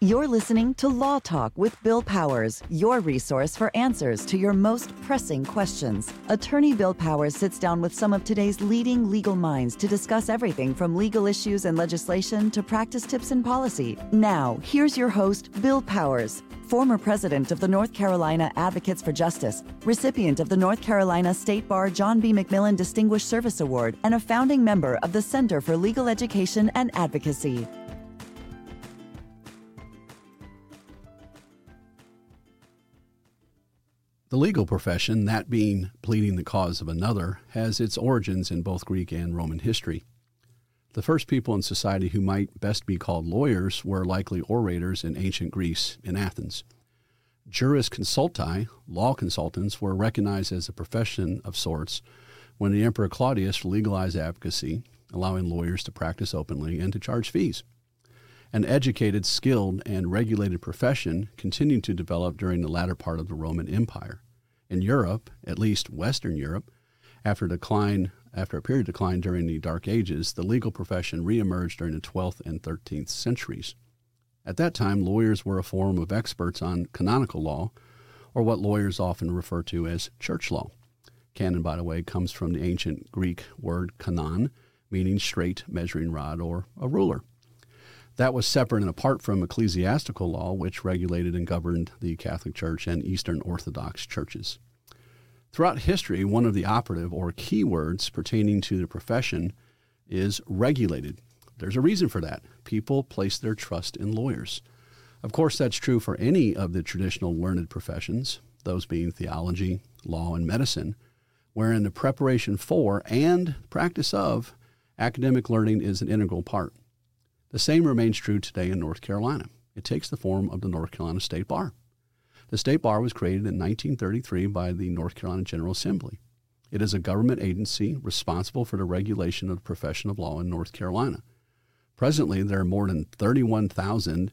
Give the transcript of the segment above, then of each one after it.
You're listening to Law Talk with Bill Powers, your resource for answers to your most pressing questions. Attorney Bill Powers sits down with some of today's leading legal minds to discuss everything from legal issues and legislation to practice tips and policy. Now, here's your host, Bill Powers, former president of the North Carolina Advocates for Justice, recipient of the North Carolina State Bar John B. McMillan Distinguished Service Award, and a founding member of the Center for Legal Education and Advocacy. The legal profession, that being pleading the cause of another, has its origins in both Greek and Roman history. The first people in society who might best be called lawyers were likely orators in ancient Greece and Athens. Jurisconsulti, law consultants, were recognized as a profession of sorts when the Emperor Claudius legalized advocacy, allowing lawyers to practice openly and to charge fees. An educated, skilled, and regulated profession continued to develop during the latter part of the Roman Empire. In Europe, at least Western Europe, after a period of decline during the Dark Ages, the legal profession reemerged during the 12th and 13th centuries. At that time, lawyers were a forum of experts on canonical law, or what lawyers often refer to as church law. Canon, by the way, comes from the ancient Greek word kanon, meaning straight measuring rod or a ruler. That was separate and apart from ecclesiastical law, which regulated and governed the Catholic Church and Eastern Orthodox churches. Throughout history, one of the operative or key words pertaining to the profession is regulated. There's a reason for that. People place their trust in lawyers. Of course, that's true for any of the traditional learned professions, those being theology, law, and medicine, wherein the preparation for and practice of academic learning is an integral part. The same remains true today in North Carolina. It takes the form of the North Carolina State Bar. The State Bar was created in 1933 by the North Carolina General Assembly. It is a government agency responsible for the regulation of the profession of law in North Carolina. Presently, there are more than 31,000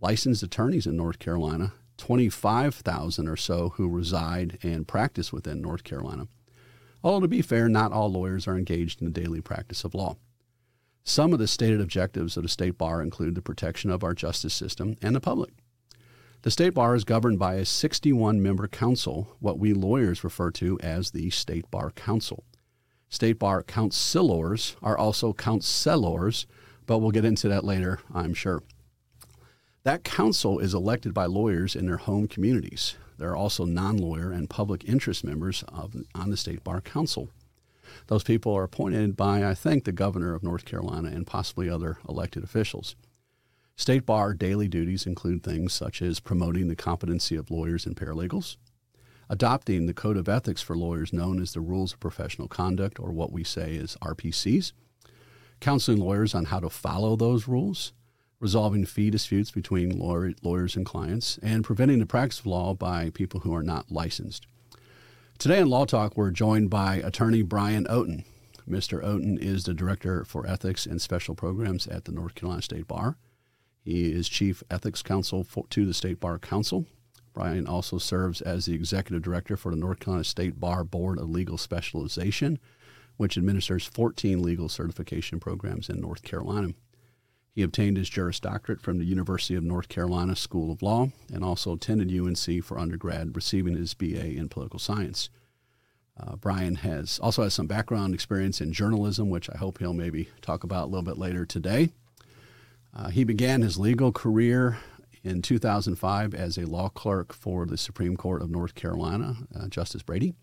licensed attorneys in North Carolina, 25,000 or so who reside and practice within North Carolina. Although, to be fair, not all lawyers are engaged in the daily practice of law. Some of the stated objectives of the State Bar include the protection of our justice system and the public. The State Bar is governed by a 61-member council, what we lawyers refer to as the State Bar Council. State Bar counselors are also counselors, but we'll get into that later, I'm sure. That council is elected by lawyers in their home communities. There are also non-lawyer and public interest members on the State Bar Council. Those people are appointed by, I think, the governor of North Carolina and possibly other elected officials. State Bar daily duties include things such as promoting the competency of lawyers and paralegals, adopting the code of ethics for lawyers known as the Rules of Professional Conduct, or what we say is RPCs, counseling lawyers on how to follow those rules, resolving fee disputes between lawyers and clients, and preventing the practice of law by people who are not licensed. Today in Law Talk, we're joined by attorney Brian Oten. Mr. Oten is the Director for Ethics and Special Programs at the North Carolina State Bar. He is Chief Ethics Counsel to the State Bar Council. Brian also serves as the Executive Director for the North Carolina State Bar Board of Legal Specialization, which administers 14 legal certification programs in North Carolina. He obtained his Juris Doctorate from the University of North Carolina School of Law and also attended UNC for undergrad, receiving his BA in Political Science. Brian also has some background experience in journalism, which I hope he'll maybe talk about a little bit later today. He began his legal career in 2005 as a law clerk for the Supreme Court of North Carolina, Justice Brady.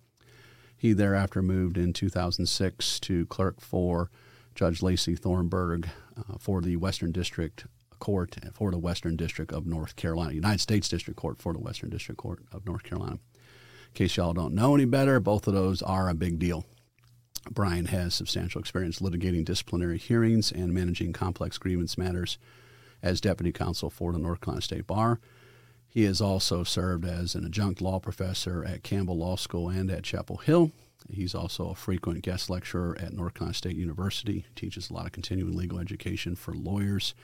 He thereafter moved in 2006 to clerk for Judge Lacey Thornburg for the Western District Court for the Western District of North Carolina, United States District Court for the Western District Court of North Carolina. In case y'all don't know any better, both of those are a big deal. Brian has substantial experience litigating disciplinary hearings and managing complex grievance matters as deputy counsel for the North Carolina State Bar. He has also served as an adjunct law professor at Campbell Law School and at Chapel Hill. He's also a frequent guest lecturer at North Carolina State University. He teaches a lot of continuing legal education for lawyers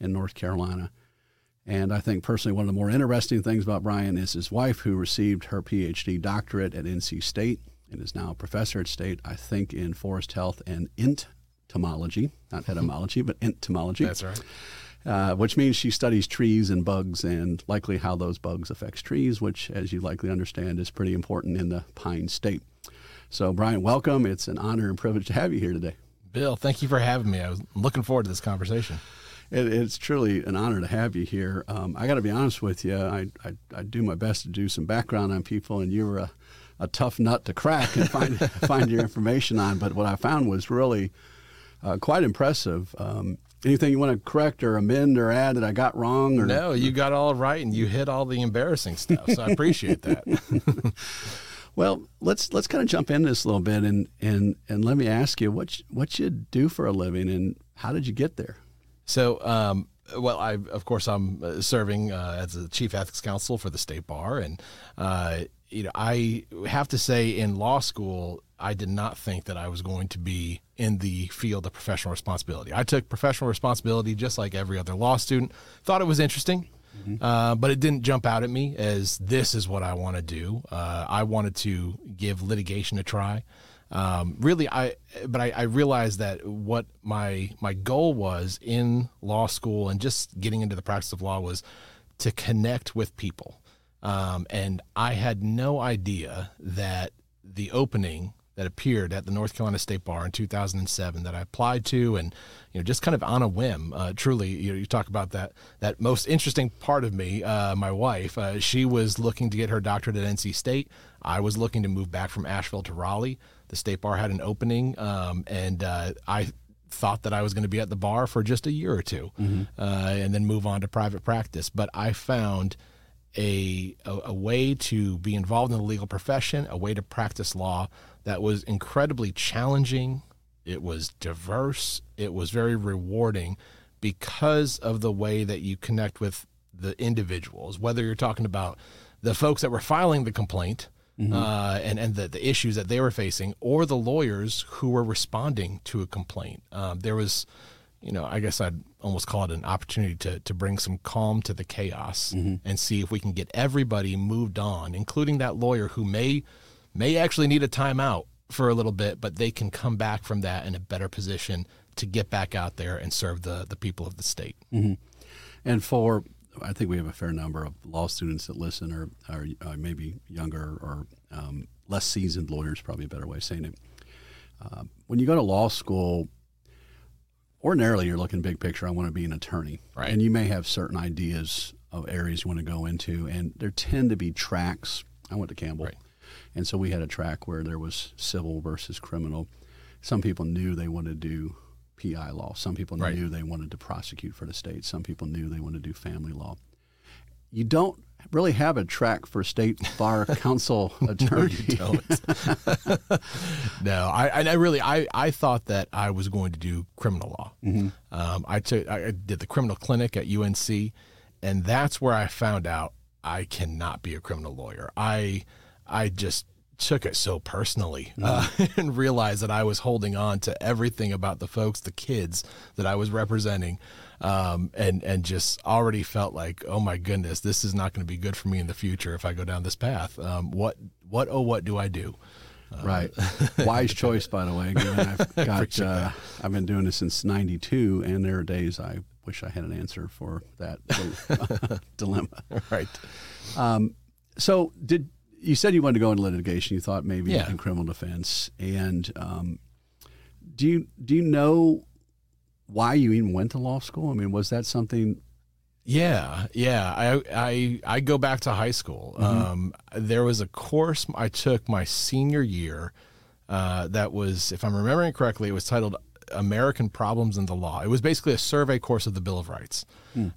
in North Carolina. And I think personally one of the more interesting things about Brian is his wife, who received her Ph.D. doctorate at NC State and is now a professor at State, I think, in forest health and entomology. Not etymology, but entomology. That's right. which means she studies trees and bugs and likely how those bugs affect trees, which, as you likely understand, is pretty important in the Pine State. So, Brian, welcome. It's an honor and privilege to have you here today. Bill, thank you for having me. I was looking forward to this conversation. It's truly an honor to have you here. I got to be honest with you. I do my best to do some background on people, and you were a tough nut to crack and find your information on. But what I found was really quite impressive. Anything you want to correct or amend or add that I got wrong? Or? No, you got all right, and you hit all the embarrassing stuff. So I appreciate that. Well, let's kind of jump into this a little bit, and let me ask you what you do for a living, and how did you get there? So, I'm serving as the chief ethics counsel for the state bar, and I have to say, in law school, I did not think that I was going to be in the field of professional responsibility. I took professional responsibility just like every other law student. Thought it was interesting, but it didn't jump out at me as this is what I want to do. I wanted to give litigation a try. I realized that what my goal was in law school and just getting into the practice of law was to connect with people. And I had no idea that the opening that appeared at the North Carolina State Bar in 2007 that I applied to, and just kind of on a whim, truly, you talk about that most interesting part of me, my wife, she was looking to get her doctorate at NC State. I was looking to move back from Asheville to Raleigh. The State Bar had an opening, and I thought that I was going to be at the bar for just a year or two, and then move on to private practice. But I found a way to be involved in the legal profession, a way to practice law that was incredibly challenging. It was diverse. It was very rewarding because of the way that you connect with the individuals, whether you're talking about the folks that were filing the complaint and the issues that they were facing, or the lawyers who were responding to a complaint. There was, I guess I'd almost call it an opportunity to bring some calm to the chaos and see if we can get everybody moved on, including that lawyer who may actually need a timeout for a little bit, but they can come back from that in a better position to get back out there and serve the people of the state. And I think we have a fair number of law students that listen or maybe younger or less seasoned lawyers, probably a better way of saying it. When you go to law school, ordinarily you're looking big picture. I want to be an attorney. Right. And you may have certain ideas of areas you want to go into, and there tend to be tracks. I went to Campbell. Right. And so we had a track where there was civil versus criminal. Some people knew they wanted to do PI law. Some people Right. knew they wanted to prosecute for the state. Some people knew they wanted to do family law. You don't really have a track for state bar counsel attorney. No, you don't. No, I thought that I was going to do criminal law. I did the criminal clinic at UNC, and that's where I found out I cannot be a criminal lawyer. I just took it so personally and realized that I was holding on to everything about the folks, the kids that I was representing, and just already felt like, oh my goodness, this is not going to be good for me in the future if I go down this path. What do I do? Right. Wise choice, by the way. I've been doing this since 92, and there are days I wish I had an answer for that dilemma. Right. So you said you wanted to go into litigation. You thought maybe in criminal defense. And do you know why you even went to law school? I mean, was that something? Yeah. I go back to high school. There was a course I took my senior year that was, if I'm remembering correctly, it was titled American Problems in the Law. It was basically a survey course of the Bill of Rights.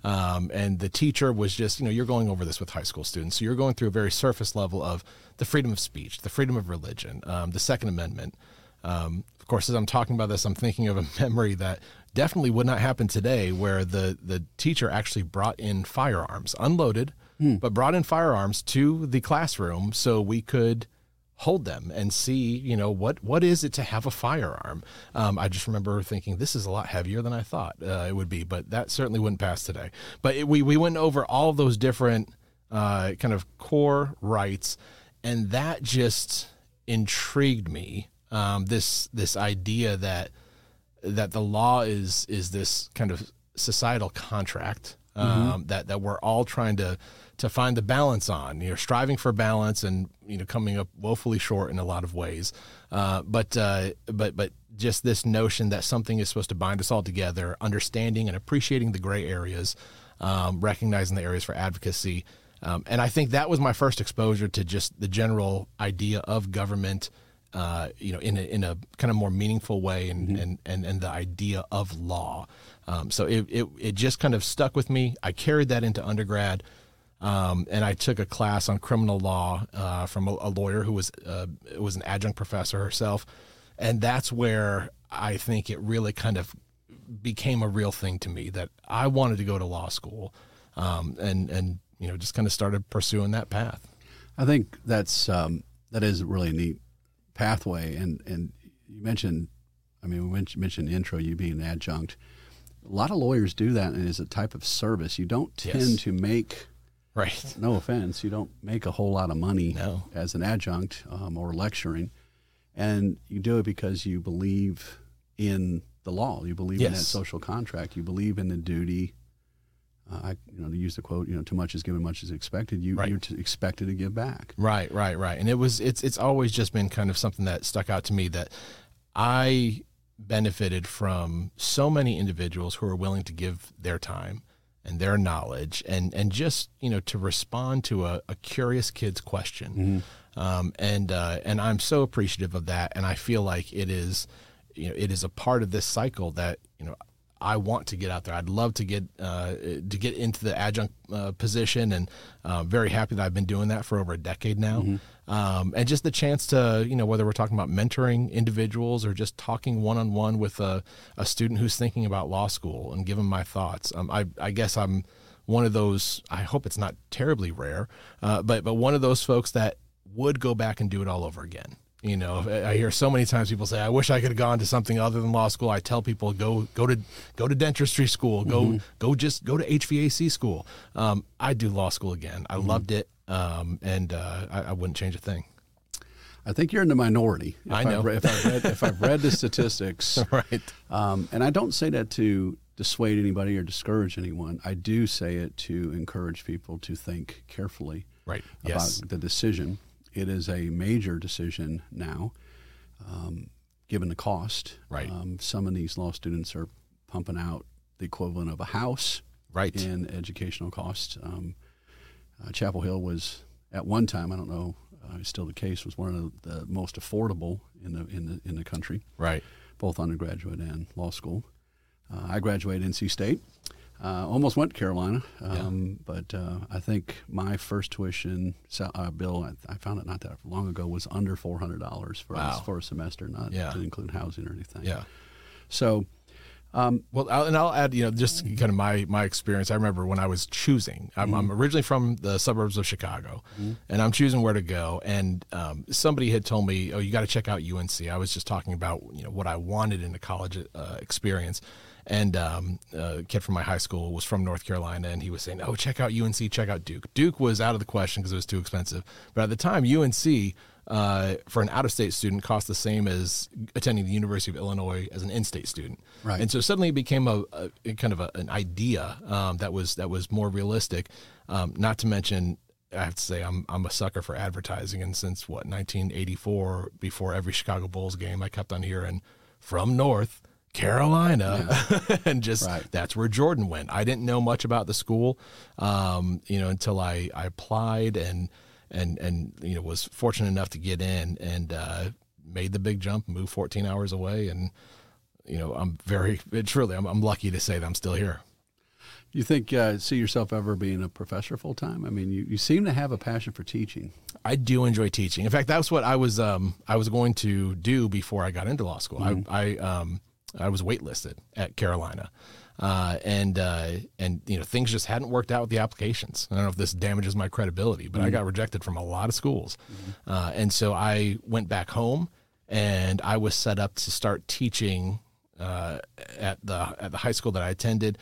And the teacher was just, you're going over this with high school students. So you're going through a very surface level of the freedom of speech, the freedom of religion, the Second Amendment. Of course, as I'm talking about this, I'm thinking of a memory that definitely would not happen today where the teacher actually brought in firearms, unloaded, but brought in firearms to the classroom so we could hold them and see, what is it to have a firearm? I just remember thinking this is a lot heavier than I thought it would be, but that certainly wouldn't pass today. But we went over all those different kind of core rights, and that just intrigued me. This idea that the law is this kind of societal contract that we're all trying to find the balance on. You're striving for balance and, you know, coming up woefully short in a lot of ways. But just this notion that something is supposed to bind us all together, understanding and appreciating the gray areas, recognizing the areas for advocacy. And I think that was my first exposure to just the general idea of government, in a kind of more meaningful way and the idea of law. So it just kind of stuck with me. I carried that into undergrad. And I took a class on criminal law from a lawyer who was an adjunct professor herself. And that's where I think it really kind of became a real thing to me that I wanted to go to law school and just kind of started pursuing that path. I think that is a really neat pathway. And you mentioned, we mentioned the intro, you being an adjunct. A lot of lawyers do that, and it's a type of service. You don't tend to make... Right. No offense. You don't make a whole lot of money as an adjunct or lecturing. And you do it because you believe in the law. You believe in that social contract. You believe in the duty. To use the quote, too much is given, much is expected. You're expected to give back. Right. And it's always just been kind of something that stuck out to me that I benefited from so many individuals who are willing to give their time and their knowledge, and just to respond to a curious kid's question, and I'm so appreciative of that, and I feel like it is a part of this cycle that I want to get out there. I'd love to get into the adjunct position, and very happy that I've been doing that for over a decade now, and just the chance to whether we're talking about mentoring individuals or just talking one-on-one with a student who's thinking about law school and giving my thoughts. I guess I'm one of those, I hope it's not terribly rare, but one of those folks that would go back and do it all over again. I hear so many times people say, I wish I could have gone to something other than law school. I tell people, go to dentistry school, go to HVAC school. I'd do law school again. I loved it. I wouldn't change a thing. I think you're in the minority. If I've read the statistics, right. And I don't say that to dissuade anybody or discourage anyone. I do say it to encourage people to think carefully about the decision. It is a major decision now, given the cost. Right. Some of these law students are pumping out the equivalent of a house in educational costs. Chapel Hill was, at one time, I don't know, it's still the case, was one of the most affordable in the country. Right. Both undergraduate and law school. I graduated NC State. Almost went to Carolina, but I think my first tuition bill, I found it not that long ago, was under $400 for a semester, not to include housing or anything. Yeah. So, I'll add, just kind of my experience. I remember when I was choosing, I'm originally from the suburbs of Chicago, and I'm choosing where to go. And somebody had told me, you got to check out UNC. I was just talking about what I wanted in a college experience. And a kid from my high school was from North Carolina, and he was saying, check out UNC, check out Duke. Duke was out of the question because it was too expensive. But at the time, UNC, for an out-of-state student, cost the same as attending the University of Illinois as an in-state student. Right. And so suddenly it became an idea that was more realistic, not to mention – I have to say I'm a sucker for advertising, and since, 1984, before every Chicago Bulls game, I kept on hearing, from North Carolina, and just that's where Jordan went. I didn't know much about the school, until I applied and was fortunate enough to get in and made the big jump, moved 14 hours away, and I'm lucky to say that I'm still here. Do you think see yourself ever being a professor full time? I mean, you seem to have a passion for teaching. I do enjoy teaching. In fact, that's what I was going to do before I got into law school. Mm-hmm. I was waitlisted at Carolina, and things just hadn't worked out with the applications. I don't know if this damages my credibility, but I got rejected from a lot of schools, and so I went back home, and I was set up to start teaching at the high school that I attended,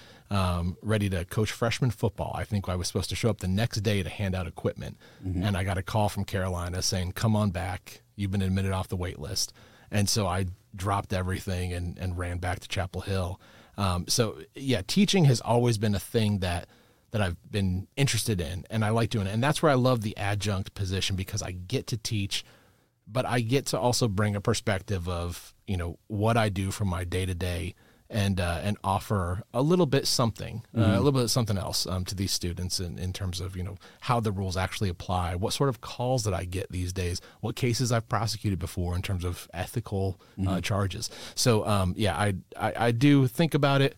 ready to coach freshman football. I think I was supposed to show up the next day to hand out equipment, and I got a call from Carolina saying, "Come on back, you've been admitted off the wait list." And so I dropped everything and ran back to Chapel Hill. So teaching has always been a thing that I've been interested in, and I like doing it. And that's where I love the adjunct position, because I get to teach, but I get to also bring a perspective of, what I do from my day to day and offer a little bit something, a little bit something else to these students in terms of, how the rules actually apply, what sort of calls that I get these days, what cases I've prosecuted before in terms of ethical charges. So, I do think about it.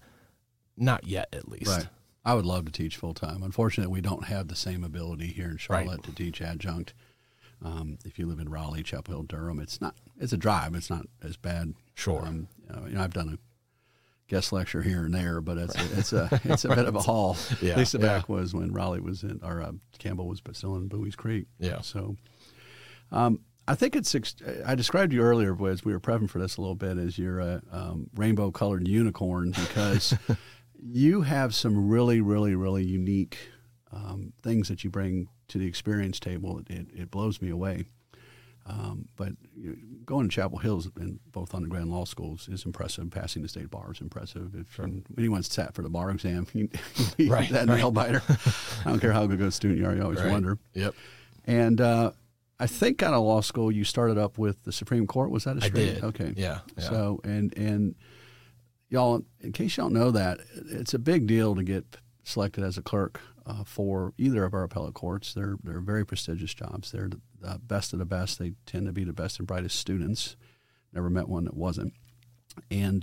Not yet, at least. Right. I would love to teach full-time. Unfortunately, we don't have the same ability here in Charlotte to teach adjunct. If you live in Raleigh, Chapel Hill, Durham, it's a drive. It's not as bad. Sure. I've done a guest lecture here and there, but it's a bit of a haul. Yeah. At least back was when Raleigh was in, or Campbell was, but still in Bowie's Creek. Yeah. So, I think I described you earlier as we were prepping for this a little bit as you're a rainbow-colored unicorn, because you have some really, really, really unique things that you bring to the experience table. It blows me away. But going to Chapel Hill in both undergrad and law schools is impressive. Passing the state bar is impressive. If anyone's sat for the bar exam, you that nail biter. I don't care how good a student you are, you always wonder. Yep. And I think out of law school, you started up with the Supreme Court. Was that a straight? I did. Okay. Yeah. So, and y'all, in case you don't know that, it's a big deal to get selected as a clerk for either of our appellate courts. They're very prestigious jobs. They're the best of the best. They tend to be the best and brightest students. Never met one that wasn't. And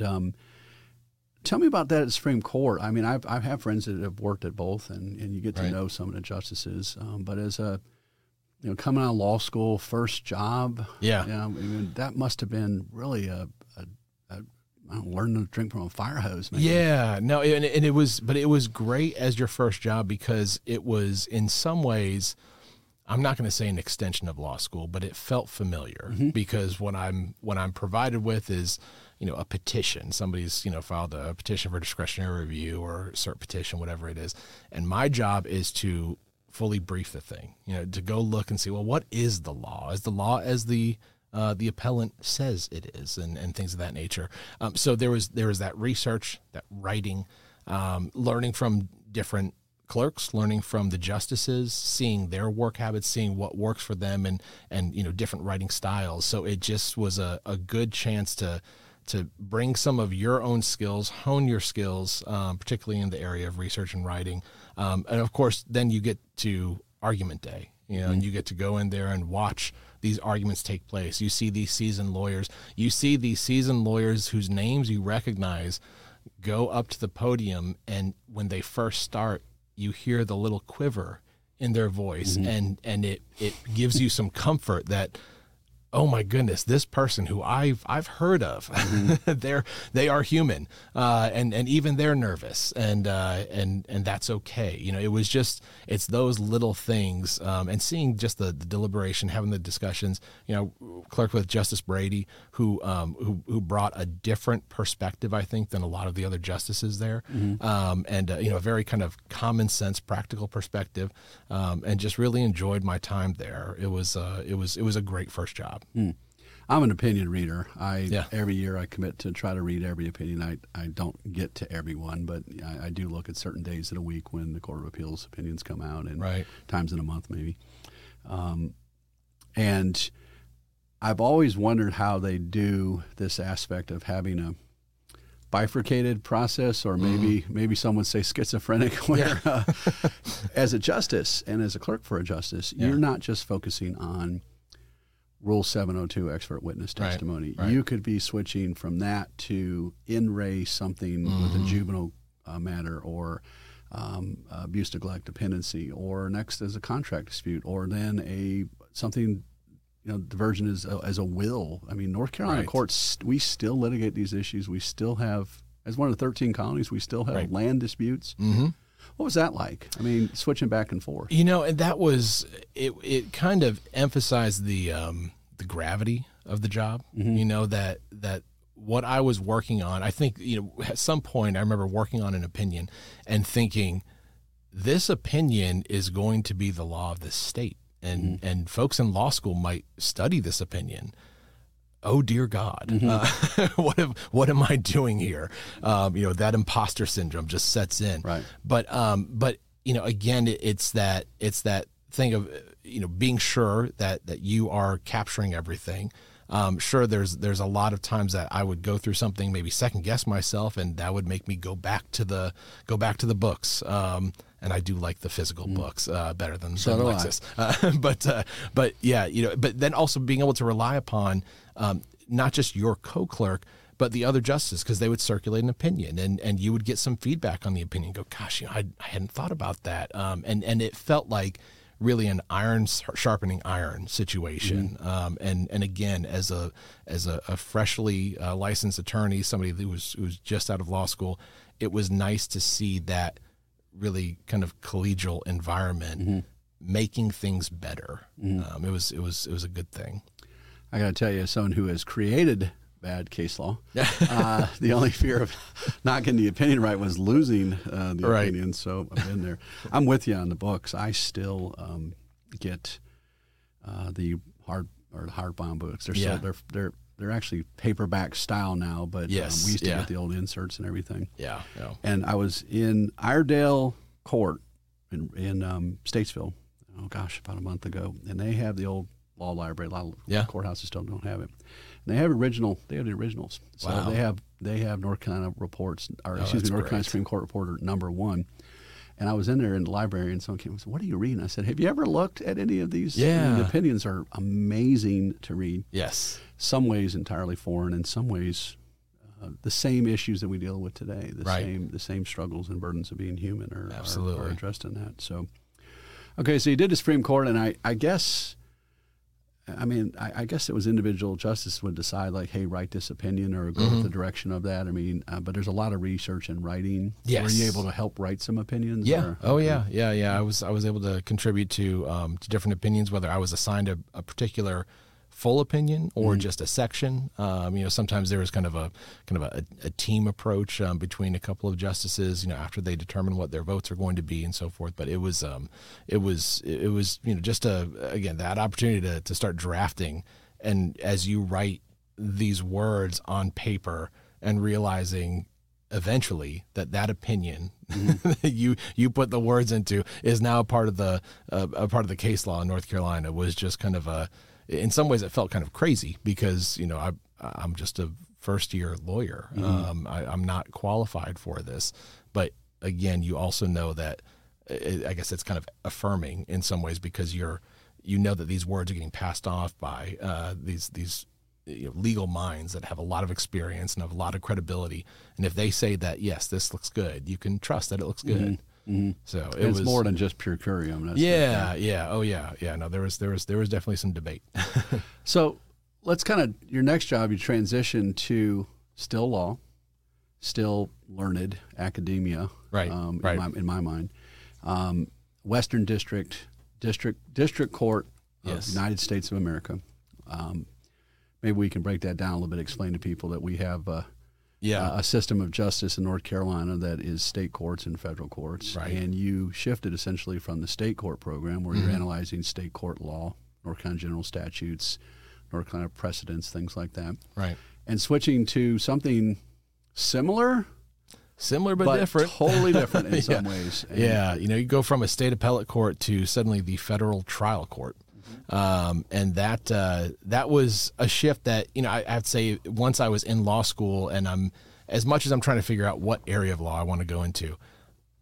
tell me about that at the Supreme Court. I mean, I've had friends that have worked at both, and you get to know some of the justices. But as a coming out of law school, first job, that must have been really learning to drink from a fire hose, maybe. Yeah, no, and it was great as your first job, because it was, in some ways, I'm not going to say an extension of law school, but it felt familiar, because what I'm provided with is, a petition. Somebody's, filed a petition for discretionary review or cert petition, whatever it is, and my job is to fully brief the thing, to go look and see, well, what is the law? Is the law as the appellant says it is, and things of that nature. So there was that research, that writing, learning from different clerks, learning from the justices, seeing their work habits, seeing what works for them, and different writing styles. So it just was a good chance to bring some of your own skills, hone your skills, particularly in the area of research and writing. And of course, then you get to argument day, and you get to go in there and watch these arguments take place. You see these seasoned lawyers. You see these seasoned lawyers whose names you recognize go up to the podium, and when they first start, you hear the little quiver in their voice, and it gives you some comfort that, oh my goodness, this person who I've heard of, they are human, and even they're nervous, and that's okay. It was just, it's those little things, and seeing just the deliberation, having the discussions. Clerked with Justice Brady, who brought a different perspective, I think, than a lot of the other justices there, a very kind of common sense, practical perspective, and just really enjoyed my time there. It was a great first job. I'm an opinion reader. Every year I commit to try to read every opinion. I don't get to everyone, but I do look at certain days of the week when the Court of Appeals opinions come out, and times in a month maybe. And I've always wondered how they do this aspect of having a bifurcated process, or maybe some would say schizophrenic, where as a justice and as a clerk for a justice, you're not just focusing on Rule 702 expert witness testimony. Right. You could be switching from that to in re something with a juvenile matter, or abuse, neglect, dependency, or next is a contract dispute, or then something, diversion as a will. I mean, North Carolina courts, we still litigate these issues. We still have, as one of the 13 colonies, we still have land disputes. What was that like? I mean, switching back and forth. And that was it. It kind of emphasized the gravity of the job. That what I was working on. I think at some point I remember working on an opinion and thinking, this opinion is going to be the law of the state, and folks in law school might study this opinion. oh dear God, what am I doing here? That imposter syndrome just sets in. Right. But again, it's that thing of being sure that you are capturing everything. Sure, there's a lot of times that I would go through something, maybe second guess myself, and that would make me go back to the books. And I do like the physical books better than Lexus. But then also being able to rely upon not just your co-clerk, but the other justices, because they would circulate an opinion, and you would get some feedback on the opinion. Go, gosh, I hadn't thought about that, and it felt like really an iron sharpening iron situation. Mm-hmm. And again, as a freshly licensed attorney, somebody who was just out of law school, it was nice to see that really kind of collegial environment, making things better. Mm-hmm. It was a good thing. I got to tell you, as someone who has created bad case law, the only fear of not getting the opinion right was losing the opinion. So I've been there. I'm with you on the books. I still get the hardbound books. They're actually paperback style now, but we used to get the old inserts and everything. Yeah, yeah. And I was in Iredale Court in Statesville, about a month ago, and they have the old law library. A lot of courthouses don't have it. And they have the originals. So wow. they have North Carolina reports, North Carolina Supreme Court reporter #1. And I was in there in the library, and someone came and said, "What are you reading?" I said, "Have you ever looked at any of these?" Yeah. The opinions are amazing to read. Yes. Some ways entirely foreign, and some ways the same issues that we deal with today, the same struggles and burdens of being human are addressed in that. So, okay, so you did the Supreme Court, and I guess it was individual justice would decide, like, hey, write this opinion or go with the direction of that. But there's a lot of research and writing. Yes. Were you able to help write some opinions? Yeah. Yeah. I was able to contribute to different opinions, whether I was assigned a particular full opinion or just a section. Sometimes there was kind of a team approach between a couple of justices, after they determine what their votes are going to be and so forth. But it was that opportunity to start drafting. And as you write these words on paper and realizing eventually that opinion that you put the words into is now part of the case law in North Carolina was just kind of in some ways, it felt kind of crazy because, I'm just a first-year lawyer. I'm not qualified for this. But, again, you also know that it's kind of affirming in some ways because that these words are getting passed off by these legal minds that have a lot of experience and have a lot of credibility. And if they say that, yes, this looks good, you can trust that it looks good. Mm-hmm. So it was more than just pure curiam. No, there was definitely some debate. So let's your next job, you transition to still law, still learned academia, right? In my mind, Western District Court of the United States of America. Maybe we can break that down a little bit. Explain to people that we have. A system of justice in North Carolina that is state courts and federal courts. Right. And you shifted essentially from the state court program where you're analyzing state court law, North Carolina general statutes, North Carolina precedents, things like that. Right. And switching to something similar but different. Totally different in some ways. And you go from a state appellate court to suddenly the federal trial court. And that was a shift that, I have to say once I was in law school and as much as I'm trying to figure out what area of law I want to go into,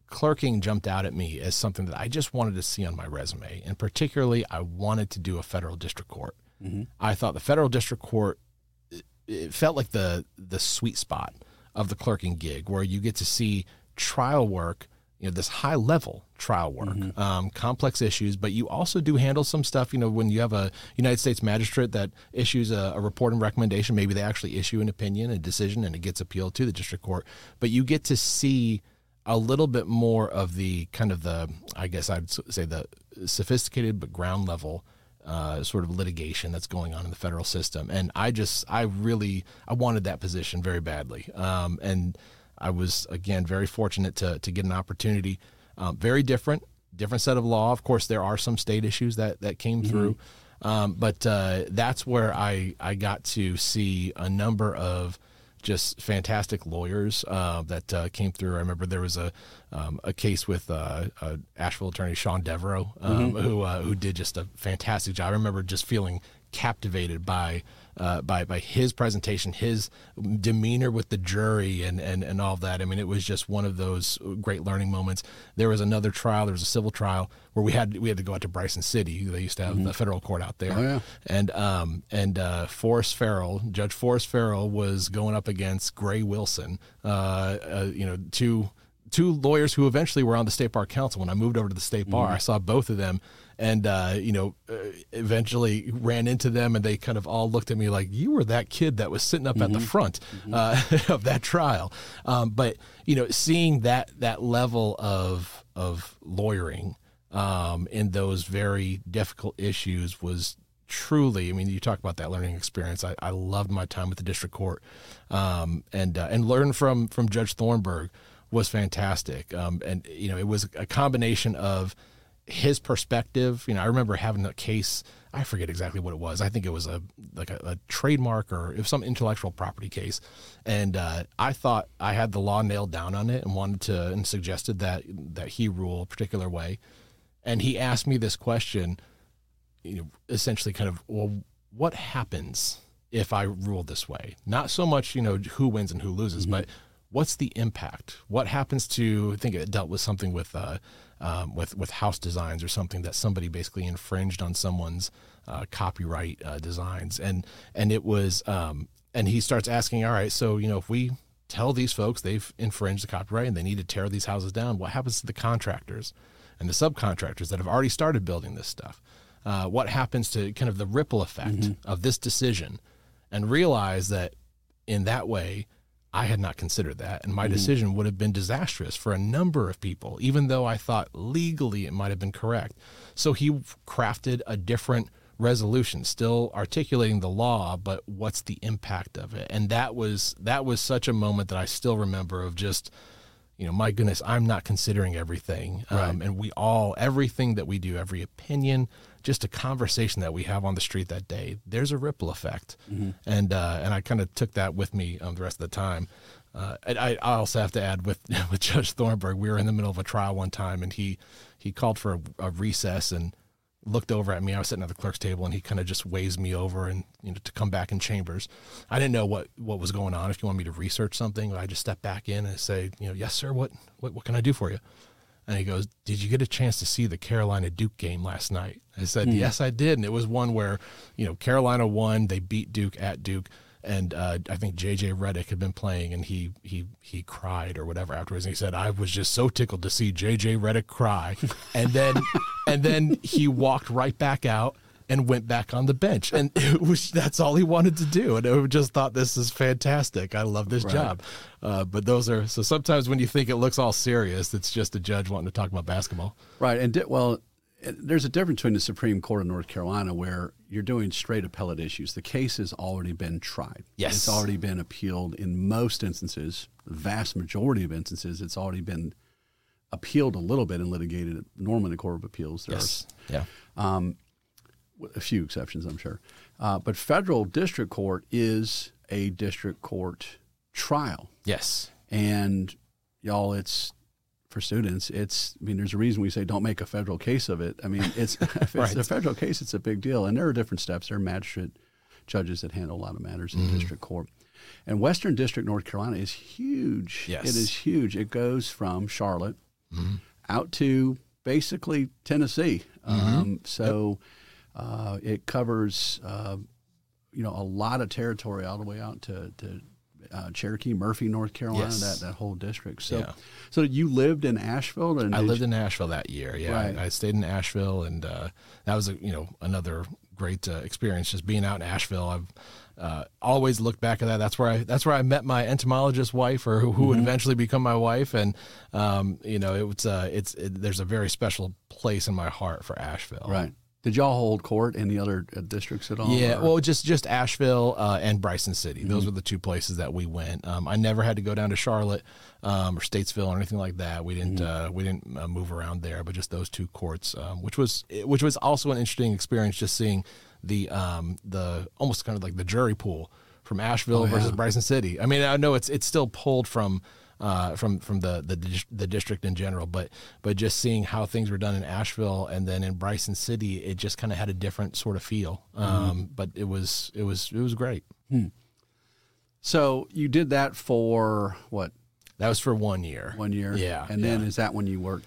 clerking jumped out at me as something that I just wanted to see on my resume. And particularly I wanted to do a federal district court. Mm-hmm. I thought the federal district court, it felt like the sweet spot of the clerking gig where you get to see trial work, this high level trial work, complex issues, but you also do handle some stuff, when you have a United States magistrate that issues a report and recommendation, maybe they actually issue an opinion, a decision, and it gets appealed to the district court, but you get to see a little bit more of the the sophisticated but ground level sort of litigation that's going on in the federal system. And I wanted that position very badly. And I was, again, very fortunate to get an opportunity. Very different set of law. Of course, there are some state issues that came through. But that's where I got to see a number of just fantastic lawyers that came through. I remember there was a case with Asheville attorney Sean Devereaux, who did just a fantastic job. I remember just feeling captivated by his presentation, his demeanor with the jury and all that. I mean, it was just one of those great learning moments. There was another trial, there was a civil trial where we had to go out to Bryson City. They used to have the federal court out there. Oh, yeah. And Forrest Farrell, Judge Forrest Farrell, was going up against Gray Wilson, two lawyers who eventually were on the State Bar Council. When I moved over to the State Bar, I saw both of them and, eventually ran into them, and they kind of all looked at me like, you were that kid that was sitting up at the front of that trial. But seeing that level of lawyering in those very difficult issues was truly, I mean, you talk about that learning experience. I loved my time with the district court and learned from Judge Thornburg. Was fantastic. And it was a combination of his perspective. I remember having a case, I forget exactly what it was. I think it was a trademark or it was some intellectual property case. And I thought I had the law nailed down on it and suggested that he rule a particular way. And he asked me this question, essentially kind of, well, what happens if I rule this way? Not so much, who wins and who loses, but what's the impact? What happens to? I think it dealt with something with house designs or something that somebody basically infringed on someone's copyright designs, and it was. And he starts asking, all right, so if we tell these folks they've infringed the copyright and they need to tear these houses down, what happens to the contractors and the subcontractors that have already started building this stuff? What happens to kind of the ripple effect of this decision? And realize that in that way, I had not considered that, and my decision would have been disastrous for a number of people, even though I thought legally it might have been correct. So he crafted a different resolution, still articulating the law, but what's the impact of it? And that was such a moment that I still remember of just, my goodness, I'm not considering everything. Right. And everything that we do, every opinion, just a conversation that we have on the street that day, there's a ripple effect. And I kind of took that with me the rest of the time. And I also have to add with Judge Thornburg, we were in the middle of a trial one time, and he called for a recess and looked over at me. I was sitting at the clerk's table, and he kind of just waves me over and, to come back in chambers. I didn't know what was going on. If you want me to research something, I just step back in and say, yes, sir, what can I do for you? And he goes, did you get a chance to see the Carolina Duke game last night? I said, yes, I did. And it was one where, Carolina won. They beat Duke at Duke. And I think J.J. Redick had been playing, and he cried or whatever afterwards. And he said, I was just so tickled to see J.J. Redick cry. And then he walked right back out and went back on the bench. And that's all he wanted to do. And I just thought, this is fantastic. I love this job. But so sometimes when you think it looks all serious, it's just a judge wanting to talk about basketball. Right. And there's a difference between the Supreme Court of North Carolina, where you're doing straight appellate issues. The case has already been tried. Yes. It's already been appealed in most instances. The vast majority of instances, it's already been appealed a little bit and litigated. Normally in the Court of Appeals. A few exceptions, I'm sure. But federal district court is a district court trial. Yes. And, y'all, it's for students. There's a reason we say don't make a federal case of it. If it's a federal case, it's a big deal. And there are different steps. There are magistrate judges that handle a lot of matters in district court. And Western District, North Carolina, is huge. Yes. It is huge. It goes from Charlotte out to basically Tennessee. It covers, a lot of territory all the way out to Cherokee, Murphy, North Carolina, that whole district. So you lived in Asheville? I lived in Asheville that year, yeah. Right. I stayed in Asheville, and that was, another great experience, just being out in Asheville. I've always looked back at that. That's where I met my entomologist wife, or who would eventually become my wife. And there's a very special place in my heart for Asheville. Right. Did y'all hold court in the other districts at all? Yeah, or? Well, just Asheville and Bryson City. Those were the two places that we went. I never had to go down to Charlotte or Statesville or anything like that. We didn't move around there, but just those two courts, which was also an interesting experience, just seeing the almost kind of like the jury pool from Asheville versus Bryson City. I mean, I know it's still pulled from the district in general, but just seeing how things were done in Asheville and then in Bryson City, it just kind of had a different sort of feel. But it was great. So you did that for what? That was for 1 year. 1 year. Yeah. And then is that when you went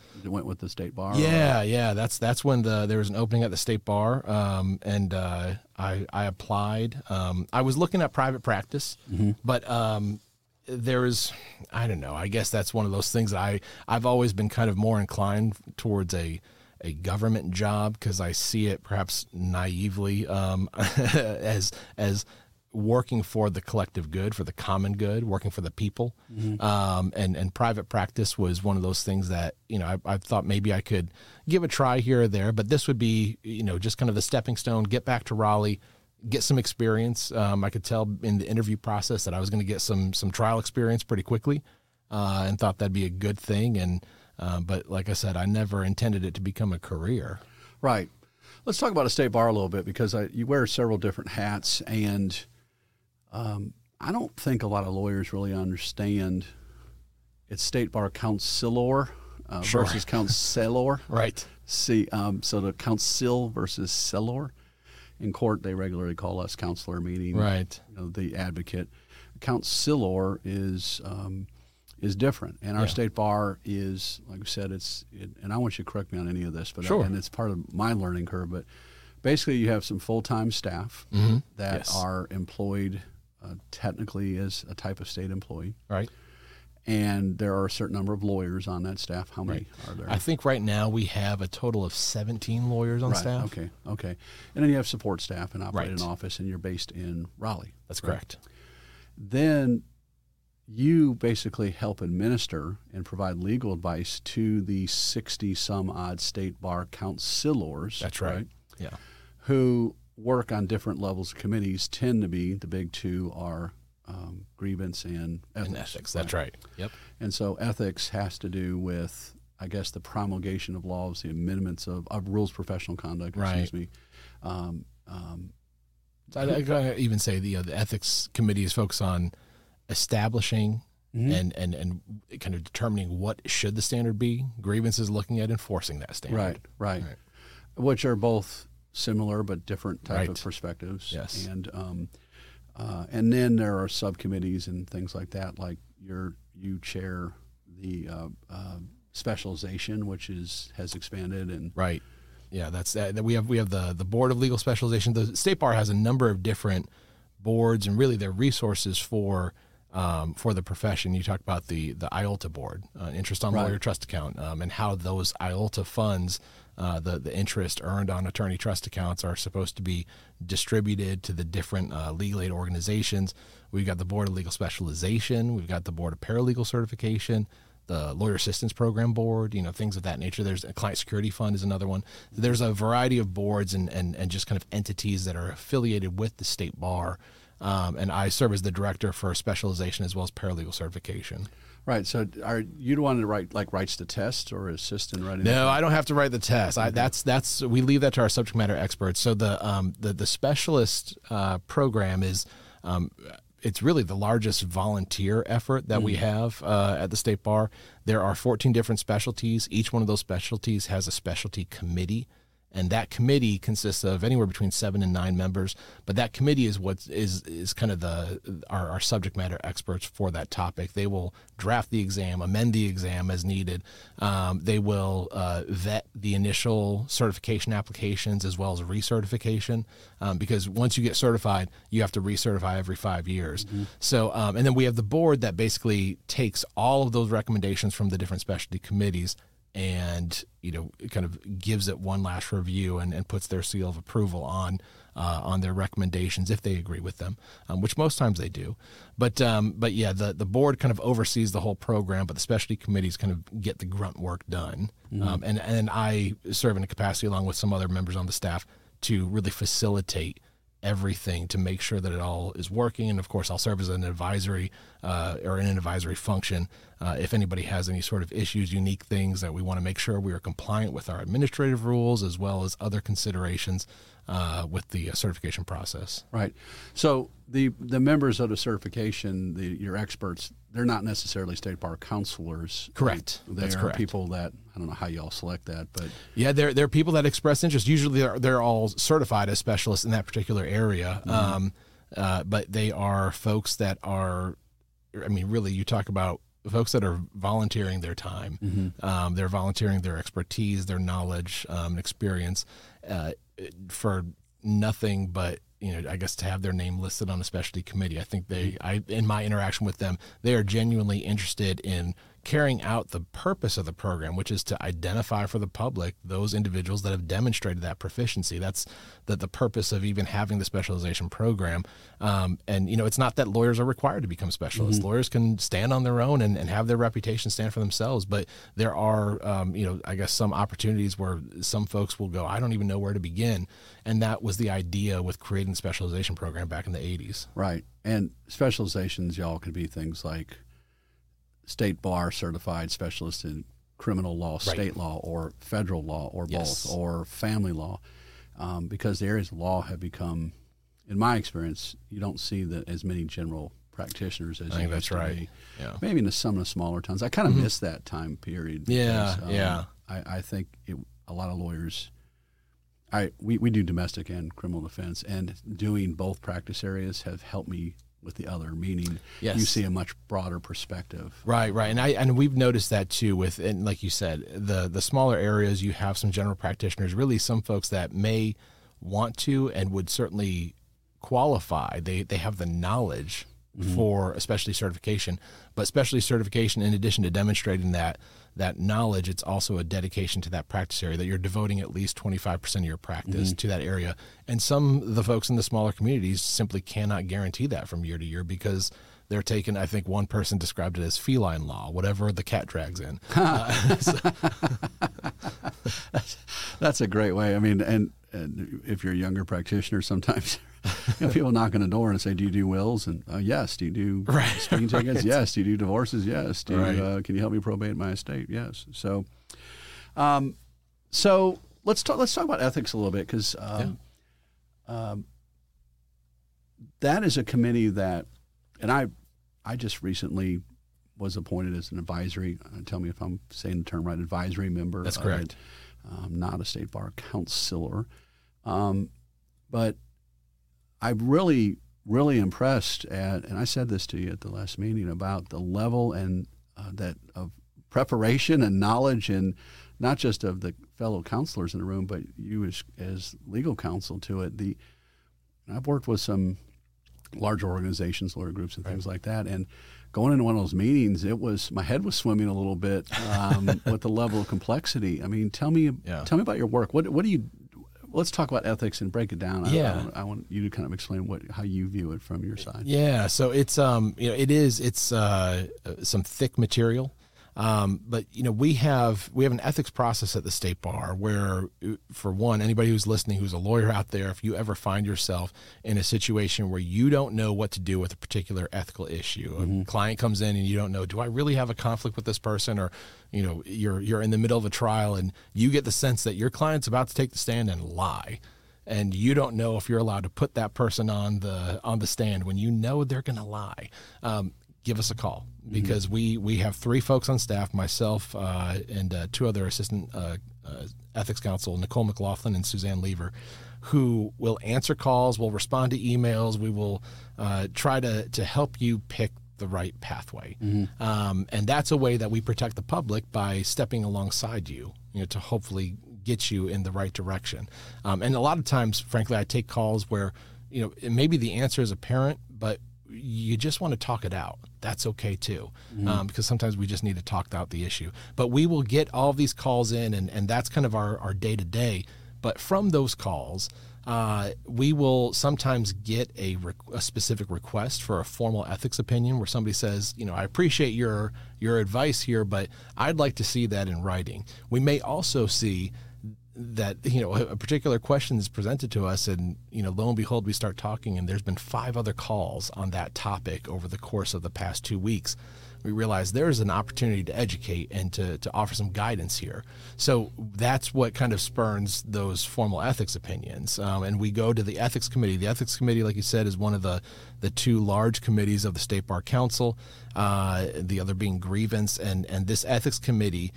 with the state bar? Yeah. Or? Yeah. That's when there was an opening at the state bar. I applied. I was looking at private practice, but, there is, I don't know, I guess that's one of those things that I've always been kind of more inclined towards a government job, because I see it perhaps naively as working for the collective good, for the common good, working for the people. And private practice was one of those things that, you know, I thought maybe I could give a try here or there, but this would be, you know, just kind of the stepping stone, get back to Raleigh, get some experience. I could tell in the interview process that I was going to get some trial experience pretty quickly, and thought that'd be a good thing. And, but like I said, I never intended it to become a career. Right. Let's talk about a state bar a little bit, because you wear several different hats, and, I don't think a lot of lawyers really understand it's state bar counselor versus counselor. Right. See, so the counsel versus sellor. In court, they regularly call us counselor, meaning the advocate. Counselor is different, and our state bar is, like we said, and I want you to correct me on any of this, but and it's part of my learning curve. But basically, you have some full-time staff that are employed technically as a type of state employee, right? And there are a certain number of lawyers on that staff. How many are there? I think right now we have a total of 17 lawyers on staff. Okay. And then you have support staff and operate an office, and you're based in Raleigh. That's correct. Then you basically help administer and provide legal advice to the 60-some-odd state bar counselors. That's right. Yeah. Who work on different levels of committees, tend to be the big two are grievance and ethics. And ethics, that's right. Yep. And so ethics has to do with, I guess, the promulgation of laws, the amendments of rules of professional conduct, excuse me. I even say the ethics committee is focused on establishing and kind of determining what should the standard be. Grievance is looking at enforcing that standard. Right. Which are both similar but different type of perspectives. Yes. And then there are subcommittees and things like that. Like you chair the specialization, which has expanded and that's that. We have the board of legal specialization. The state bar has a number of different boards, and really their resources for the profession. You talk about the IOLTA board, interest on lawyer trust account, and how those IOLTA funds. The interest earned on attorney trust accounts are supposed to be distributed to the different legal aid organizations. We've got the Board of Legal Specialization. We've got the Board of Paralegal Certification, the Lawyer Assistance Program Board, you know, things of that nature. There's a Client Security Fund is another one. There's a variety of boards and just kind of entities that are affiliated with the state bar. And I serve as the director for specialization as well as paralegal certification. Right. So you don't want to write, like, writes the test or assist in writing? No, I don't have to write the test. We leave that to our subject matter experts. So the specialist program is it's really the largest volunteer effort that we have at the state bar. There are 14 different specialties. Each one of those specialties has a specialty committee. And that committee consists of anywhere between 7 and 9 members, but that committee is what is kind of our subject matter experts for that topic. They will draft the exam, amend the exam as needed. They will vet the initial certification applications as well as recertification, because once you get certified, you have to recertify every 5 years. So, and then we have the board that basically takes all of those recommendations from the different specialty committees, and, you know, kind of gives it one last review and puts their seal of approval on their recommendations if they agree with them, which most times they do. But yeah, the board kind of oversees the whole program, but the specialty committees kind of get the grunt work done. Mm-hmm. And I serve in a capacity along with some other members on the staff to really facilitate everything to make sure that it all is working. And of course, I'll serve as an advisory or in an advisory function if anybody has any sort of issues, unique things that we want to make sure we are compliant with our administrative rules as well as other considerations with the certification process. Right. So the members of the certification, your experts, they're not necessarily state bar counselors. Correct. That's correct. People that, I don't know how y'all select that, but yeah, they're people that express interest. Usually they're all certified as specialists in that particular area. Mm-hmm. But they are folks that are, I mean, really, you talk about folks that are volunteering their time. Mm-hmm. They're volunteering their expertise, their knowledge, experience, for nothing but, you know, I guess to have their name listed on a specialty committee. I think in my interaction with them, they are genuinely interested in carrying out the purpose of the program, which is to identify for the public those individuals that have demonstrated that proficiency. That's the purpose of even having the specialization program. And, you know, it's not that lawyers are required to become specialists. Mm-hmm. Lawyers can stand on their own and have their reputation stand for themselves. But there are, you know, I guess some opportunities where some folks will go, I don't even know where to begin. And that was the idea with creating the specialization program back in the 80s. Right. And specializations, y'all, could be things like state bar certified specialist in criminal law, right, state law, or federal law, or yes, both, or family law, because the areas of law have become, in my experience, you don't see as many general practitioners as I think you used to be. Yeah. Maybe in some of the smaller towns. I kind of miss that time period. Because, I think a lot of lawyers, we do domestic and criminal defense, and doing both practice areas have helped me with the other, meaning you see a much broader perspective. Right. And we've noticed that too with, and like you said, the smaller areas, you have some general practitioners, really some folks that may want to and would certainly qualify. They have the knowledge for a specialty certification, but specialty certification, in addition to demonstrating that knowledge, it's also a dedication to that practice area, that you're devoting at least 25% of your practice to that area. And some of the folks in the smaller communities simply cannot guarantee that from year to year because they're taking, I think one person described it as feline law, whatever the cat drags in. That's a great way. I mean, and if you're a younger practitioner, sometimes people knock on the door and say, do you do wills? And yes. Do you do speeding tickets? Right. Yes. Do you do divorces? Yes. Do you, can you help me probate my estate? Yes. So, so let's talk about ethics a little bit, because that is a committee that, and I just recently was appointed as an advisory, tell me if I'm saying the term right, advisory member. That's correct. Not a state bar counselor. But I'm really, really impressed at, and I said this to you at the last meeting, about the level and that of preparation and knowledge, and not just of the fellow counselors in the room, but you as legal counsel to it. I've worked with some larger organizations, lawyer groups, and things like that, and going into one of those meetings, my head was swimming a little bit with the level of complexity. I mean, tell me about your work. What do you? Let's talk about ethics and break it down. I want you to kind of explain how you view it from your side. Yeah, so it's it's some thick material, but you know we have an ethics process at the state bar where, for one, anybody who's listening who's a lawyer out there, if you ever find yourself in a situation where you don't know what to do with a particular ethical issue, a client comes in and you don't know, do I really have a conflict with this person? Or, you know, you're in the middle of a trial and you get the sense that your client's about to take the stand and lie, and you don't know if you're allowed to put that person on the stand when you know they're going to lie. Give us a call, because we have three folks on staff, myself and two other assistant ethics counsel, Nicole McLaughlin and Suzanne Lever, who will answer calls, will respond to emails. We will try to help you pick the right pathway. And that's a way that we protect the public, by stepping alongside you to hopefully get you in the right direction. And a lot of times, frankly, I take calls where, maybe the answer is apparent, but you just want to talk it out. that's okay too, because sometimes we just need to talk out the issue. But we will get all these calls in, and that's kind of our day-to-day. But from those calls, we will sometimes get a specific request for a formal ethics opinion where somebody says, you know, I appreciate your advice here, but I'd like to see that in writing. We may also see that, you know, a particular question is presented to us and, you know, lo and behold, we start talking and there's been 5 other calls on that topic over the course of the past 2 weeks. We realize there's an opportunity to educate and to offer some guidance here. So that's what kind of spurns those formal ethics opinions. And we go to the ethics committee. The ethics committee, like you said, is one of the 2 large committees of the State Bar Council, the other being grievance. And this ethics committee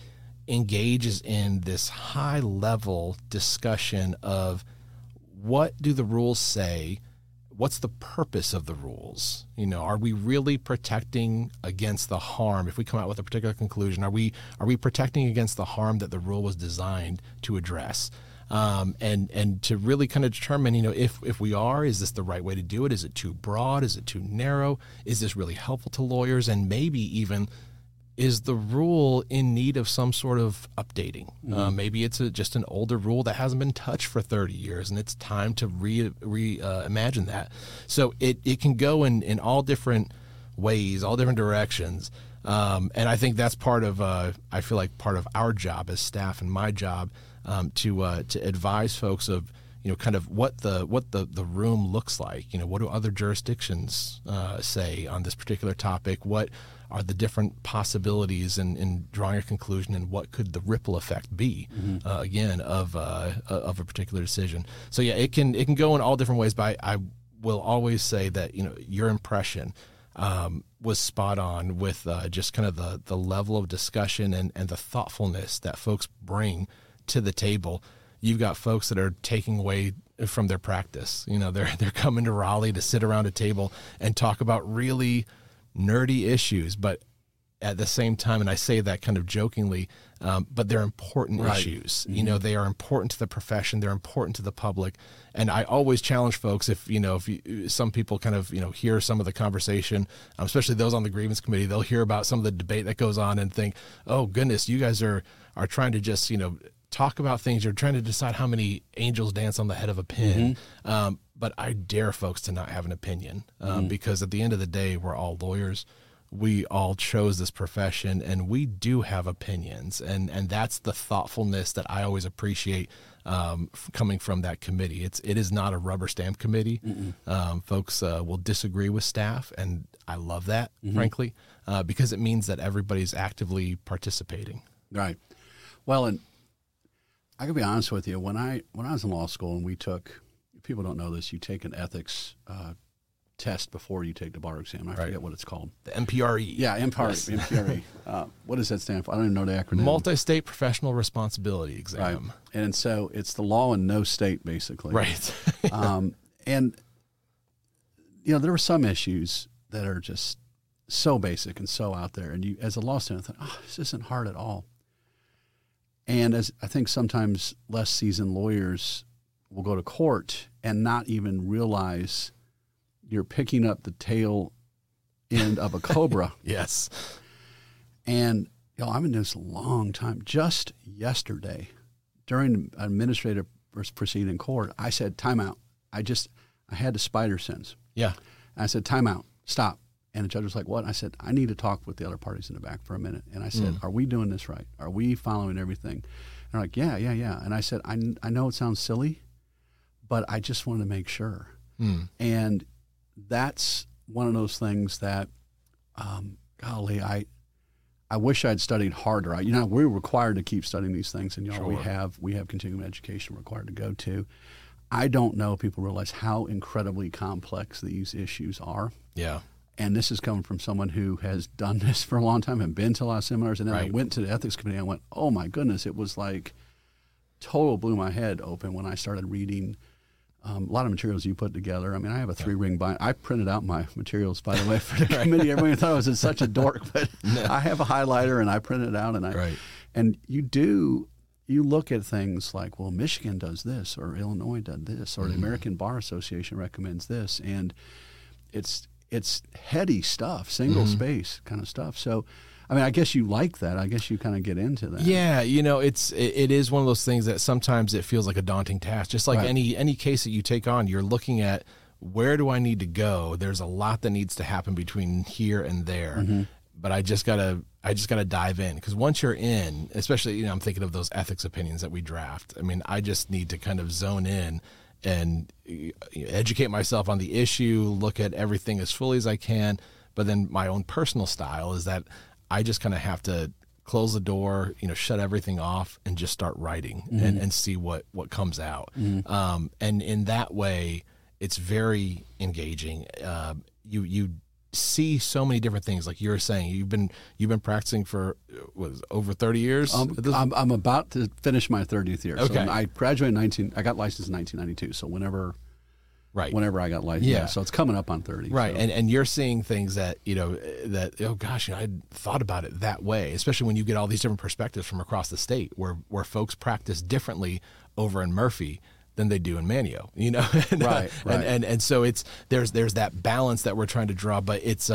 engages in this high-level discussion of what do the rules say? What's the purpose of the rules? You know, are we really protecting against the harm? If we come out with a particular conclusion, are we protecting against the harm that the rule was designed to address? And to really kind of determine, you know, if we are, is this the right way to do it? Is it too broad? Is it too narrow? Is this really helpful to lawyers? And maybe even, is the rule in need of some sort of updating? Maybe it's just an older rule that hasn't been touched for 30 years, and it's time to reimagine that. So it can go in all different ways, all different directions. And I think that's part of, I feel like part of our job as staff and my job to advise folks of, you know, kind of what the room looks like. You know, what do other jurisdictions say on this particular topic? What are the different possibilities in drawing a conclusion, and what could the ripple effect be, again, of a particular decision? So yeah, it can go in all different ways, but I will always say that, you know, your impression was spot on with just kind of the level of discussion and the thoughtfulness that folks bring to the table. You've got folks that are taking away from their practice. You know, they're coming to Raleigh to sit around a table and talk about really nerdy issues, but at the same time, and I say that kind of jokingly, but they're important issues. You know, they are important to the profession. They're important to the public. And I always challenge folks if some people kind of, you know, hear some of the conversation, especially those on the grievance committee, they'll hear about some of the debate that goes on and think, oh goodness, you guys are trying to just, you know, talk about things. You're trying to decide how many angels dance on the head of a pin. But I dare folks to not have an opinion, because at the end of the day, we're all lawyers. We all chose this profession, and we do have opinions. And that's the thoughtfulness that I always appreciate coming from that committee. It is not a rubber stamp committee. Folks will disagree with staff, and I love that, frankly, because it means that everybody's actively participating. Right. Well, and I can be honest with you. When I was in law school and we took... people don't know this. You take an ethics test before you take the bar exam. I forget what it's called. The MPRE. Yeah, MPRE. MPRE. What does that stand for? I don't even know the acronym. Multi-state professional responsibility exam. Right. And so it's the law in no state, basically. Right. And, you know, there were some issues that are just so basic and so out there. And you, as a law student, I thought, oh, this isn't hard at all. And as I think sometimes less seasoned lawyers will go to court and not even realize you're picking up the tail end of a cobra. Yes. And, you know, I've been doing this a long time. Just yesterday, during an administrative proceeding in court, I said, time out. I had the spider sense. Yeah. And I said, time out, stop. And the judge was like, what? And I said, I need to talk with the other parties in the back for a minute. And I said, are we doing this right? Are we following everything? And they're like, yeah. And I said, I know it sounds silly, but I just wanted to make sure. And that's one of those things that, golly, I wish I'd studied harder. You know, we're required to keep studying these things, and y'all, we have continuing education required to go to. I don't know if people realize how incredibly complex these issues are. Yeah. And this is coming from someone who has done this for a long time and been to a lot of seminars. And then I went to the ethics committee and I went, oh my goodness, it was like total blew my head open when I started reading a lot of materials you put together. I mean, I have a 3-ring binder. I printed out my materials, by the way, for the committee. Everyone thought I was such a dork, but I have a highlighter and I print it out. And and you look at things like, well, Michigan does this, or Illinois does this, or the American Bar Association recommends this. And it's it's heady stuff, single space kind of stuff. So, I mean, I guess you like that. I guess you kind of get into that. Yeah, you know, it is one of those things that sometimes it feels like a daunting task. Just like any case that you take on, you're looking at, where do I need to go? There's a lot that needs to happen between here and there. Mm-hmm. But I just gotta dive in, because once you're in, especially, you know, I'm thinking of those ethics opinions that we draft. I mean, I just need to kind of zone in and educate myself on the issue, look at everything as fully as I can. But then my own personal style is that I just kind of have to close the door, you know, shut everything off and just start writing and see what comes out. Mm-hmm. And in that way, it's very engaging. You see so many different things, like you were saying. You've been practicing for over 30 years. I'm about to finish my 30th year. Okay. So I graduated I got licensed in 1992. So whenever I got licensed, so it's coming up on 30. Right, so. And you're seeing things that, you know, that, oh gosh, you know, I thought about it that way. Especially when you get all these different perspectives from across the state, where folks practice differently over in Murphy than they do in Manio, you know? Right. And so there's that balance that we're trying to draw, but it's,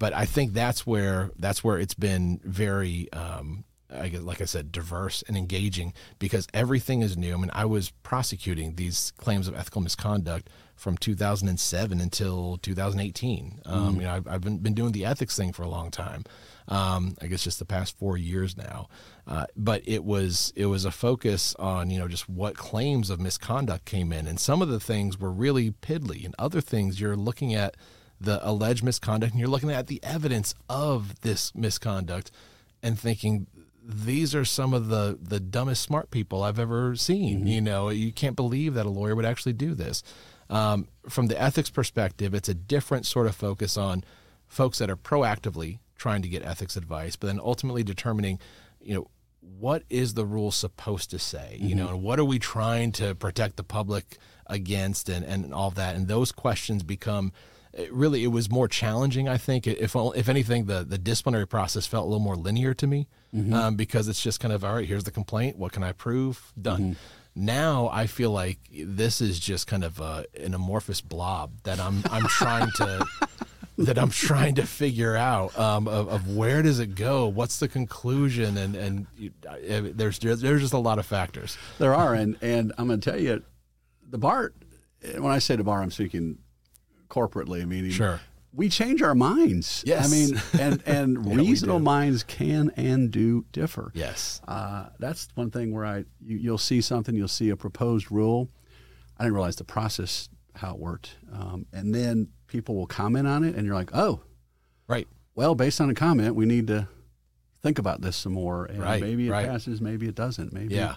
but I think that's where it's been very, I guess, like I said, diverse and engaging, because everything is new. I mean, I was prosecuting these claims of ethical misconduct from 2007 until 2018. You know, I've been doing the ethics thing for a long time. I guess just the past 4 years now. But it was a focus on, you know, just what claims of misconduct came in. And some of the things were really piddly, and other things you're looking at the alleged misconduct and you're looking at the evidence of this misconduct and thinking, these are some of the dumbest smart people I've ever seen. Mm-hmm. You know, you can't believe that a lawyer would actually do this. From the ethics perspective, it's a different sort of focus on folks that are proactively trying to get ethics advice, but then ultimately determining, you know, what is the rule supposed to say, you know, and what are we trying to protect the public against and all that. And those questions become it was more challenging. I think if anything, the disciplinary process felt a little more linear to me, because it's just kind of, all right, here's the complaint. What can I prove? Done. Mm-hmm. Now I feel like this is just kind of an amorphous blob that I'm trying to, that I'm trying to figure out of where does it go? What's the conclusion? And there's just a lot of factors. There are. And I'm going to tell you, the bar, when I say the bar, I'm speaking corporately, meaning we change our minds. Yes. I mean, and yeah, reasonable minds can and do differ. Yes. That's one thing where you'll see something, you'll see a proposed rule. I didn't realize the process, how it worked. And then people will comment on it and you're like, oh, right. Well, based on a comment, we need to think about this some more. And maybe it passes, maybe it doesn't, maybe. Yeah.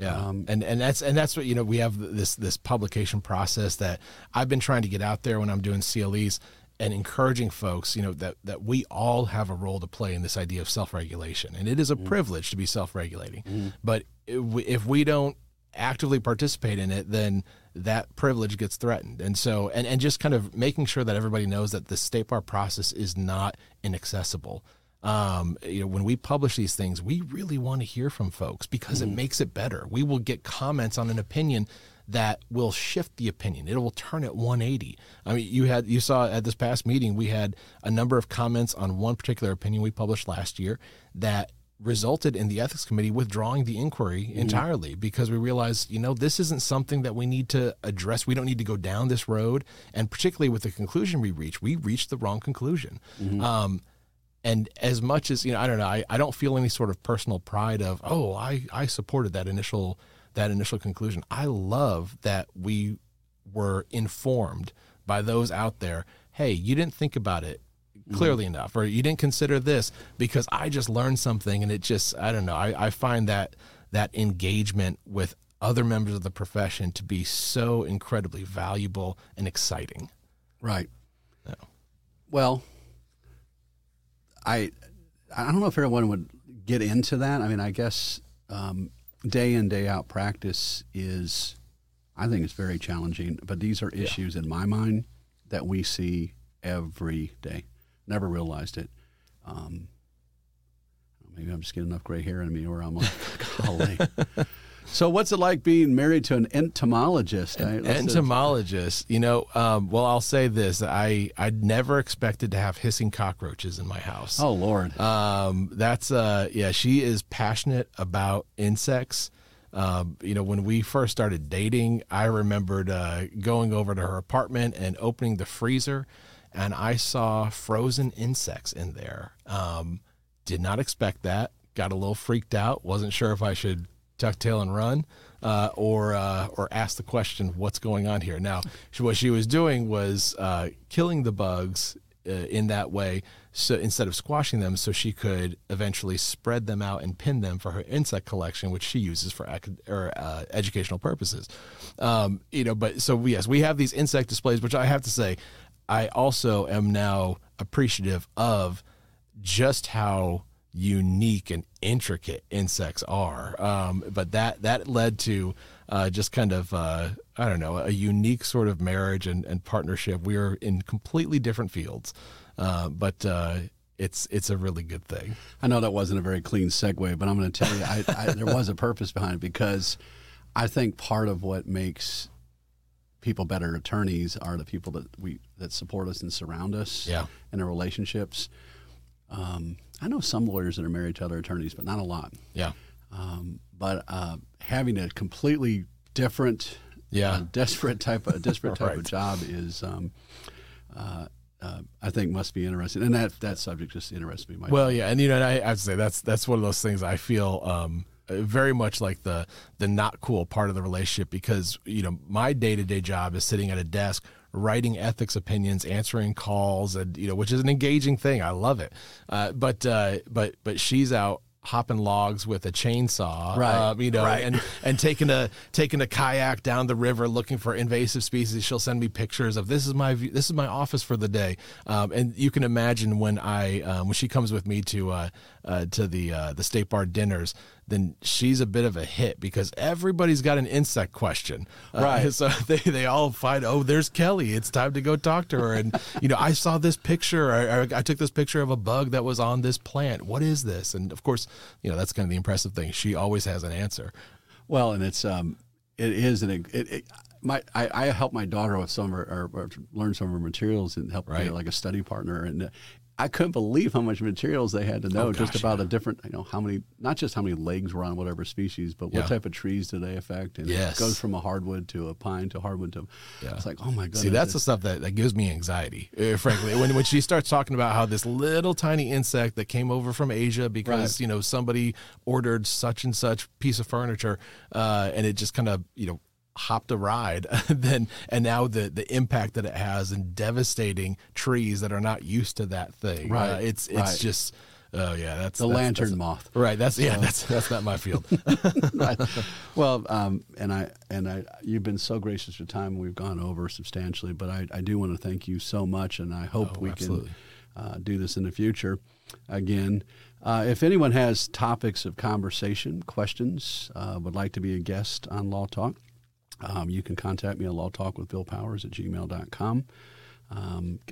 Yeah. And that's what, you know, we have this publication process that I've been trying to get out there when I'm doing CLEs and encouraging folks, you know, that we all have a role to play in this idea of self-regulation. And it is a privilege to be self-regulating, but if we don't actively participate in it, then that privilege gets threatened. And so, and just kind of making sure that everybody knows that the state bar process is not inaccessible. You know, when we publish these things, we really want to hear from folks because it makes it better. We will get comments on an opinion that will shift the opinion. It will turn it 180. I mean, you saw at this past meeting, we had a number of comments on one particular opinion we published last year that resulted in the ethics committee withdrawing the inquiry entirely because we realized, you know, this isn't something that we need to address. We don't need to go down this road. And particularly with the conclusion we reached the wrong conclusion. And as much as, you know, I don't know, I don't feel any sort of personal pride of, oh, I supported that initial conclusion. I love that we were informed by those out there, hey, you didn't think about it clearly enough, or you didn't consider this, because I just learned something. And it just, I don't know, I find that engagement with other members of the profession to be so incredibly valuable and exciting. Right. Yeah. Well, I don't know if everyone would get into that. I mean, I guess day in, day out practice is, I think it's very challenging, but these are issues in my mind that we see every day. Never realized it. Maybe I'm just getting enough gray hair in me where I'm like, golly. So what's it like being married to an entomologist? Entomologist, you know, well, I'll say this. I never expected to have hissing cockroaches in my house. Oh, Lord. Yeah, she is passionate about insects. You know, when we first started dating, I remembered going over to her apartment and opening the freezer, and I saw frozen insects in there. Did not expect that. Got a little freaked out. Wasn't sure if I should tuck tail and run or ask the question, what's going on here? Now, what she was doing was killing the bugs in that way, so instead of squashing them, so she could eventually spread them out and pin them for her insect collection, which she uses for educational purposes. You know, but so yes, we have these insect displays, which I have to say, I also am now appreciative of just how unique and intricate insects are. But that led to just kind of, I don't know, a unique sort of marriage and partnership. We are in completely different fields, but it's a really good thing. I know that wasn't a very clean segue, but I'm going to tell you, there was a purpose behind it, because I think part of what makes people better attorneys are the people that support us and surround us, yeah, in our relationships. I know some lawyers that are married to other attorneys, but not a lot. Yeah. But having a completely different, desperate type of job is, I think, must be interesting. And that subject just interests me. Well, yeah, and you know, and I have to say that's one of those things I feel very much like the not cool part of the relationship, because you know my day-to-day job is sitting at a desk, writing ethics opinions, answering calls, and you know, which is an engaging thing. I love it. But she's out hopping logs with a chainsaw, right? And taking a kayak down the river looking for invasive species. She'll send me pictures of this is my office for the day. And you can imagine when I when she comes with me to the state bar dinners, then she's a bit of a hit because everybody's got an insect question. Right. So they all find, oh, there's Kelly. It's time to go talk to her. And, you know, I saw this picture. I took this picture of a bug that was on this plant. What is this? And, of course, you know, that's kind of the impressive thing. She always has an answer. Well, and I help my daughter with some of her, or learn some of her materials and help her like a study partner. And I couldn't believe how much materials they had to know about a different, you know, not just how many legs were on whatever species, but what type of trees do they affect? And it goes from a hardwood to a pine to hardwood to, it's like, oh my goodness. See, that's the stuff that gives me anxiety, frankly. when she starts talking about how this little tiny insect that came over from Asia because, you know, somebody ordered such and such piece of furniture, and it just kind of, you know, hopped a ride and now the impact that it has in devastating trees that are not used to that thing. Right. It's just, oh yeah, that's the lantern moth. Right. That's not my field. Right. Well, and I, you've been so gracious with time. We've gone over substantially, but I do want to thank you so much. And I hope we can do this in the future again. If anyone has topics of conversation, questions, would like to be a guest on Law Talk, you can contact me at lawtalkwithbillpowers@gmail.com.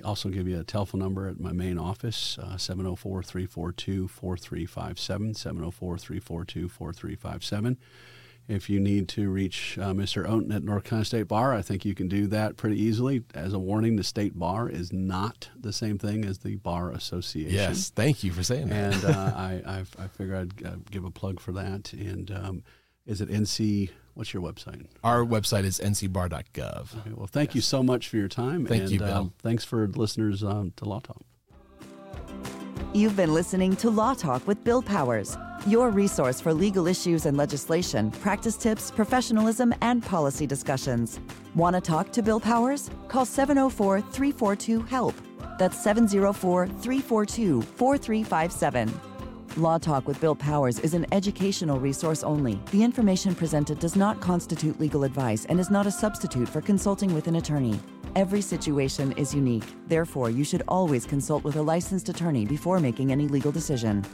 Also give you a telephone number at my main office, 704-342-4357, 704-342-4357. If you need to reach Mr. Oten at North Carolina State Bar, I think you can do that pretty easily. As a warning, the State Bar is not the same thing as the Bar Association. Yes, thank you for saying that. And I figure I'd give a plug for that. And is it NC... What's your website? Our website is ncbar.gov. Okay, well, thank you so much for your time. Thank you, Bill. Thanks for listeners to Law Talk. You've been listening to Law Talk with Bill Powers, your resource for legal issues and legislation, practice tips, professionalism, and policy discussions. Want to talk to Bill Powers? Call 704-342-HELP. That's 704-342-4357. Law Talk with Bill Powers is an educational resource only. The information presented does not constitute legal advice and is not a substitute for consulting with an attorney. Every situation is unique. Therefore, you should always consult with a licensed attorney before making any legal decision.